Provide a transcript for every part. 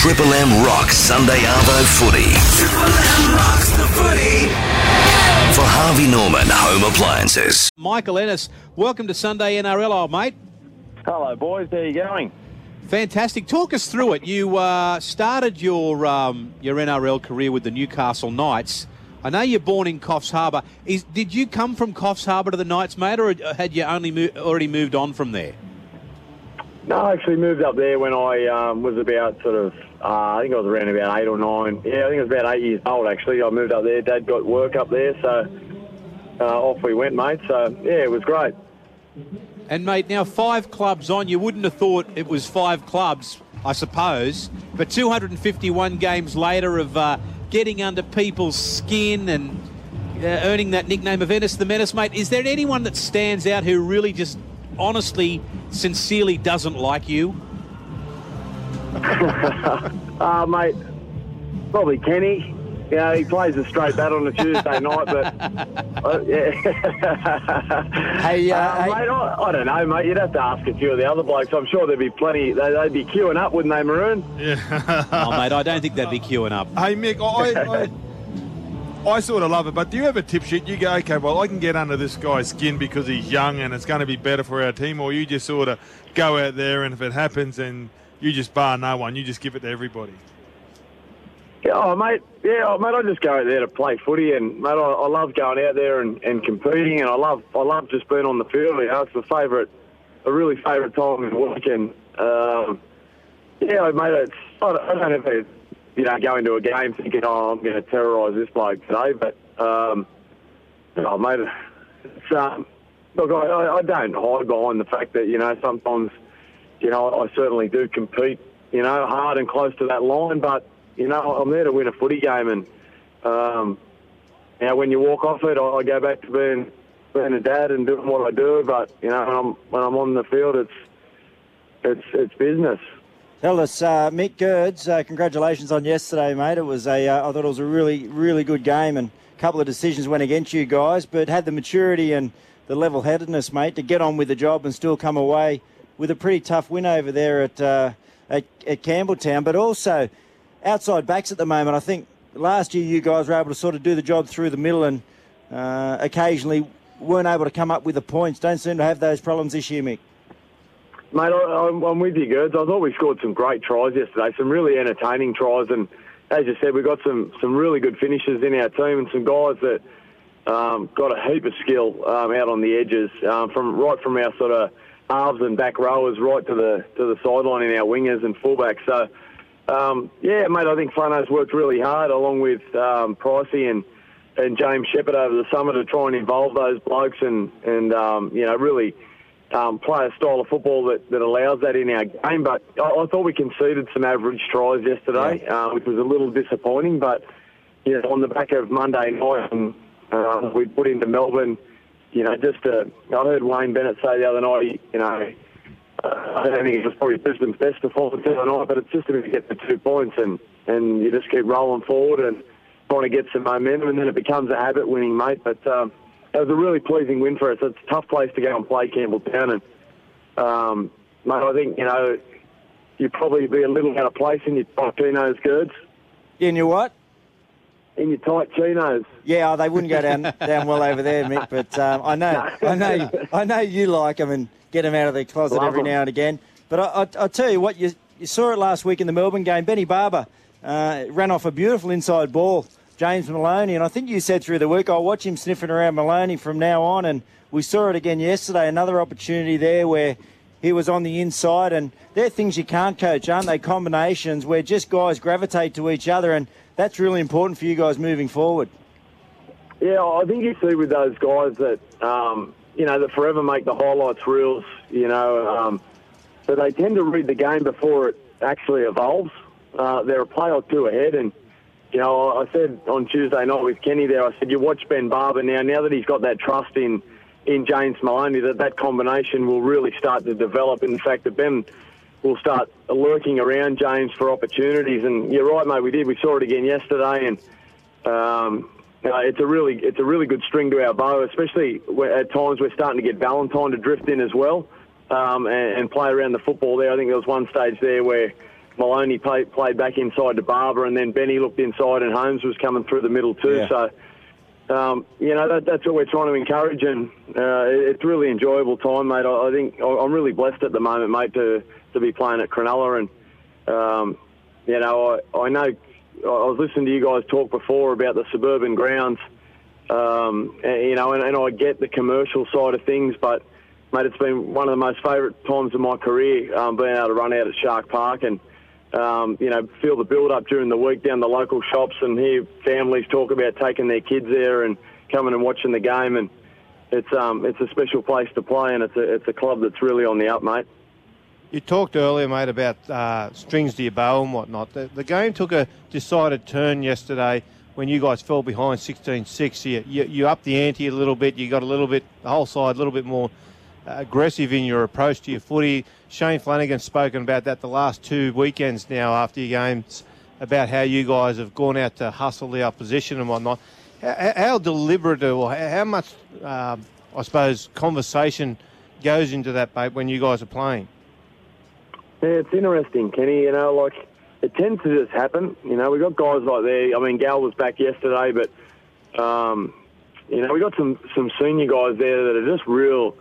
Triple M rocks Sunday Arvo Footy. Triple M rocks the footy. For Harvey Norman Home Appliances. Michael Ennis, welcome to Sunday NRL, old mate. Hello, boys. How are you going? Fantastic. Talk us through it. You started your NRL career with the Newcastle Knights. I know you're born in Coffs Harbour. Did you come from Coffs Harbour to the Knights, mate, or had you only already moved on from there? No, I actually moved up there when I was about I think I was around about 8 or 9. Yeah, I think I was about 8 years old, actually. I moved up there. Dad got work up there, so off we went, mate. So, yeah, it was great. And, mate, now 5 clubs on. You wouldn't have thought it was 5 clubs, I suppose, but 251 games later of... getting under people's skin and earning that nickname of Ennis the Menace, mate. Is there anyone that stands out who really just honestly, sincerely doesn't like you? Mate, probably Kenny. You know, he plays a straight bat on a Tuesday night, but... yeah. Hey, mate, I don't know, mate. You'd have to ask a few of the other blokes. I'm sure there'd be plenty... They'd be queuing up, wouldn't they, Maroon? Yeah. Oh, mate, I don't think they'd be queuing up. Hey, Mick, I sort of love it, but do you ever tip shit? You go, okay, well, I can get under this guy's skin because he's young and it's going to be better for our team, or you just sort of go out there and if it happens and you just bar no one, you just give it to everybody? Yeah, mate, I just go out there to play footy and, mate, I love going out there and competing, and I love just being on the field. You know, it's a really favourite time in the week, and, yeah, mate, I don't ever, you know, go into a game thinking, oh, I'm going to terrorise this bloke today, but, mate, it's, look, I don't hide behind the fact that, you know, sometimes, you know, I certainly do compete, you know, hard and close to that line, but, you know, I'm there to win a footy game, and you know, when you walk off it, I go back to being a dad and doing what I do. But you know, when I'm on the field, it's business. Tell us, Mick Girds, congratulations on yesterday, mate. It was I thought it was a really, really good game, and a couple of decisions went against you guys, but had the maturity and the level-headedness, mate, to get on with the job and still come away with a pretty tough win over there at Campbelltown, but also. Outside backs at the moment, I think last year you guys were able to sort of do the job through the middle and occasionally weren't able to come up with the points. Don't seem to have those problems this year, Mick. Mate, I'm with you, Gerds. I thought we scored some great tries yesterday, some really entertaining tries. And as you said, we got some really good finishes in our team and some guys that got a heap of skill out on the edges, from our sort of halves and back rowers right to the sideline in our wingers and fullbacks. So... yeah, mate, I think Flano's worked really hard along with Pricey and James Shepherd over the summer to try and involve those blokes and you know, really play a style of football that allows that in our game. But I thought we conceded some average tries yesterday, which was a little disappointing. But, you know, on the back of Monday night, and, we put into Melbourne, you know, I heard Wayne Bennett say the other night, you know, I don't think it was probably Brisbane's best performance of the night, but it's just about to get the 2 points and you just keep rolling forward and trying to get some momentum, and then it becomes a habit winning, mate. But it was a really pleasing win for us. It's a tough place to go and play, Campbelltown. And, mate, I think, you know, you'd probably be a little out of place in your tight chinos, Gerds. In your what? In your tight chinos. Yeah, they wouldn't go down well over there, Mick, but I know you like them and... get them out of their closet now and again. But I tell you what, you saw it last week in the Melbourne game. Benny Barber ran off a beautiful inside ball, James Maloney, and I think you said through the week, I'll watch him sniffing around Maloney from now on, and we saw it again yesterday, another opportunity there where he was on the inside, and they're things you can't coach, aren't they, combinations where just guys gravitate to each other, and that's really important for you guys moving forward. Yeah, I think you see with those guys that... you know, that forever make the highlights reels, you know. But they tend to read the game before it actually evolves. They're a play or two ahead. And, you know, I said on Tuesday night with Kenny there, I said, you watch Ben Barber now that he's got that trust in James Maloney, that combination will really start to develop. In fact, that Ben will start lurking around James for opportunities. And you're right, mate, we saw it again yesterday. And... It's a really good string to our bow, especially at times we're starting to get Valentine to drift in as well and play around the football there. I think there was one stage there where Maloney played back inside to Barber, and then Benny looked inside and Holmes was coming through the middle too. Yeah. So, you know, that's what we're trying to encourage, and it's really enjoyable time, mate. I think I'm really blessed at the moment, mate, to be playing at Cronulla, and, you know, I know I was listening to you guys talk before about the suburban grounds, you know, and I get the commercial side of things, but, mate, it's been one of the most favourite times of my career, being able to run out at Shark Park and, you know, feel the build-up during the week down the local shops and hear families talk about taking their kids there and coming and watching the game. And it's a special place to play, and it's a club that's really on the up, mate. You talked earlier, mate, about strings to your bow and whatnot. The game took a decided turn yesterday when you guys fell behind 16-6. You upped the ante a little bit. You got a little bit, the whole side, a little bit more aggressive in your approach to your footy. Shane Flanagan's spoken about that the last two weekends now after your games, about how you guys have gone out to hustle the opposition and whatnot. How deliberate or how much, I suppose, conversation goes into that, mate, when you guys are playing? Yeah, it's interesting, Kenny. You know, like, it tends to just happen. You know, we've got guys like there. I mean, Gal was back yesterday, but, you know, we got some senior guys there that are just real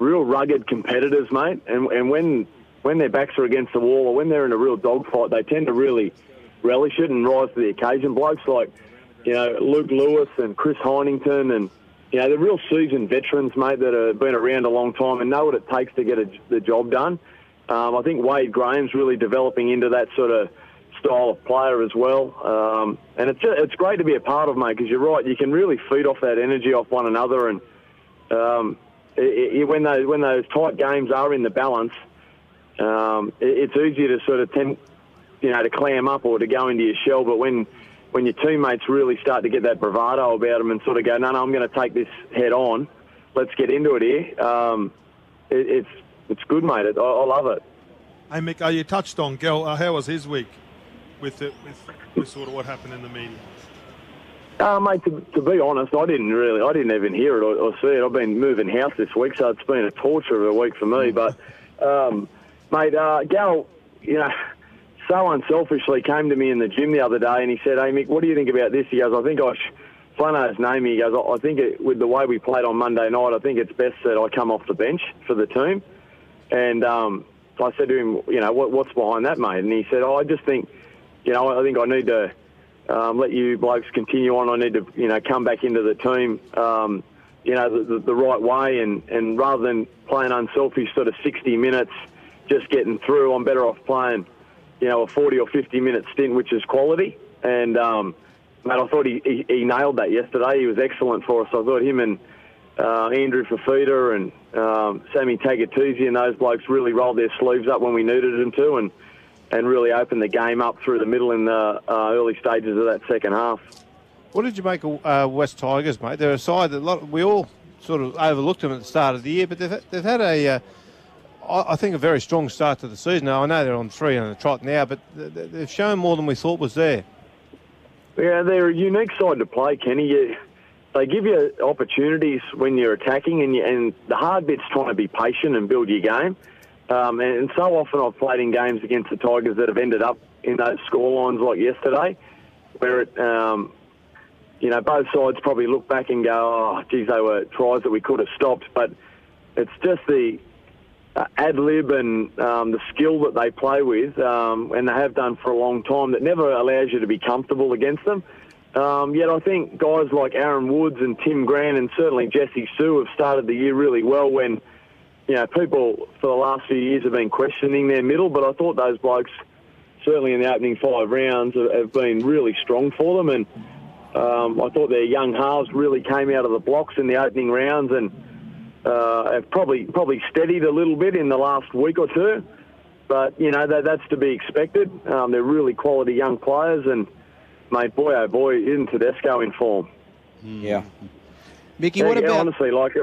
rugged competitors, mate, and when their backs are against the wall or when they're in a real dogfight, they tend to really relish it and rise to the occasion. Blokes like, you know, Luke Lewis and Chris Heinington and, you know, they're real seasoned veterans, mate, that have been around a long time and know what it takes to get the job done. I think Wade Graham's really developing into that sort of style of player as well. And it's great to be a part of, mate, because you're right, you can really feed off that energy off one another, and when those tight games are in the balance, it's easier to sort of to clam up or to go into your shell. But when your teammates really start to get that bravado about them and sort of go, no, I'm going to take this head on, let's get into it here. It's good, mate. I love it. Hey, Mick, you touched on Gel. How was his week with sort of what happened in the media? Mate, to be honest, I didn't even hear it or see it. I've been moving house this week, so it's been a torture of a week for me. But, mate, Gal, you know, so unselfishly came to me in the gym the other day and he said, "Hey, Mick, what do you think about this?" He goes, "I think Flano's name." He goes, "I think with the way we played on Monday night, I think it's best that I come off the bench for the team." And so I said to him, "You know, what's behind that, mate?" And he said, "I just think, you know, I think I need to let you blokes continue on. I need to, you know, come back into the team, you know, the right way. And rather than playing unselfish sort of 60 minutes, just getting through, I'm better off playing, you know, a 40 or 50-minute stint, which is quality." And, mate, I thought he nailed that yesterday. He was excellent for us. I thought him and Andrew Fifita and Sammy Tagertuzzi and those blokes really rolled their sleeves up when we needed them to, and really opened the game up through the middle in the early stages of that second half. What did you make of West Tigers, mate? They're a side that we all sort of overlooked them at the start of the year, but they've had a very strong start to the season. Now, I know they're on three on the trot now, but they've shown more than we thought was there. Yeah, they're a unique side to play, Kenny. They give you opportunities when you're attacking, and the hard bit's trying to be patient and build your game. And so often I've played in games against the Tigers that have ended up in those scorelines like yesterday, where it, you know, both sides probably look back and go, "Oh, geez, they were tries that we could have stopped." But it's just the ad lib and the skill that they play with, and they have done for a long time, that never allows you to be comfortable against them. Yet I think guys like Aaron Woods and Tim Grant and certainly Jesse Sue have started the year really well when, you know, people for the last few years have been questioning their middle, but I thought those blokes, certainly in the opening 5 rounds, have been really strong for them. And I thought their young halves really came out of the blocks in the opening rounds and have probably steadied a little bit in the last week or two. But, you know, that's to be expected. They're really quality young players, and, mate, boy, oh boy, isn't Tedesco in form? Yeah. Mickey, what about... Honestly, like,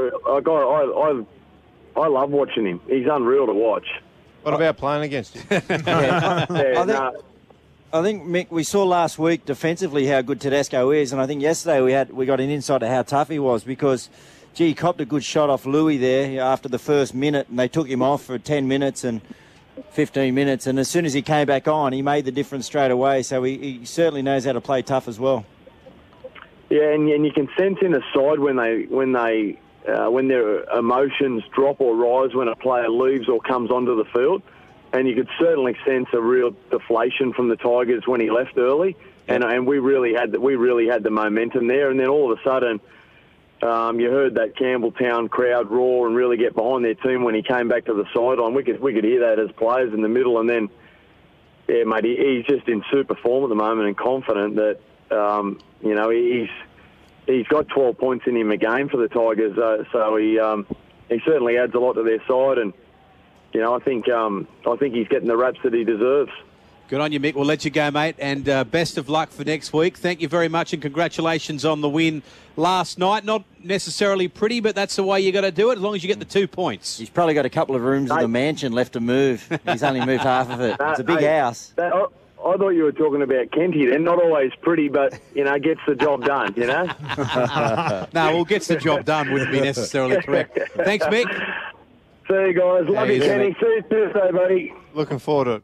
I love watching him. He's unreal to watch. What about playing against him? Yeah. I think, Mick, we saw last week defensively how good Tedesco is, and I think yesterday we got an insight to how tough he was, because, gee, he copped a good shot off Louis there after the first minute, and they took him off for 10 minutes, and 15 minutes, and as soon as he came back on, he made the difference straight away, so he certainly knows how to play tough as well. Yeah, and you can sense in a side when their emotions drop or rise when a player leaves or comes onto the field, and you could certainly sense a real deflation from the Tigers when he left early, and we really had the momentum there, and then all of a sudden, you heard that Campbelltown crowd roar and really get behind their team when he came back to the sideline. We could hear that as players in the middle, and then, yeah, mate, he's just in super form at the moment and confident that. He's got 12 points in him a game for the Tigers, so he certainly adds a lot to their side, and I think he's getting the raps that he deserves. Good on you, Mick. We'll let you go, mate, and best of luck for next week. Thank you very much, and congratulations on the win last night. Not necessarily pretty, but that's the way you got to do it, as long as you get the 2 points. He's probably got a couple of rooms in the mansion left to move. He's only moved half of it. It's a big house. I thought you were talking about Kenty then. Not always pretty, but, gets the job done, No, well, gets the job done wouldn't be necessarily correct. Thanks, Mick. See you guys. Love you, Kenny. See you Thursday, buddy. Looking forward to it.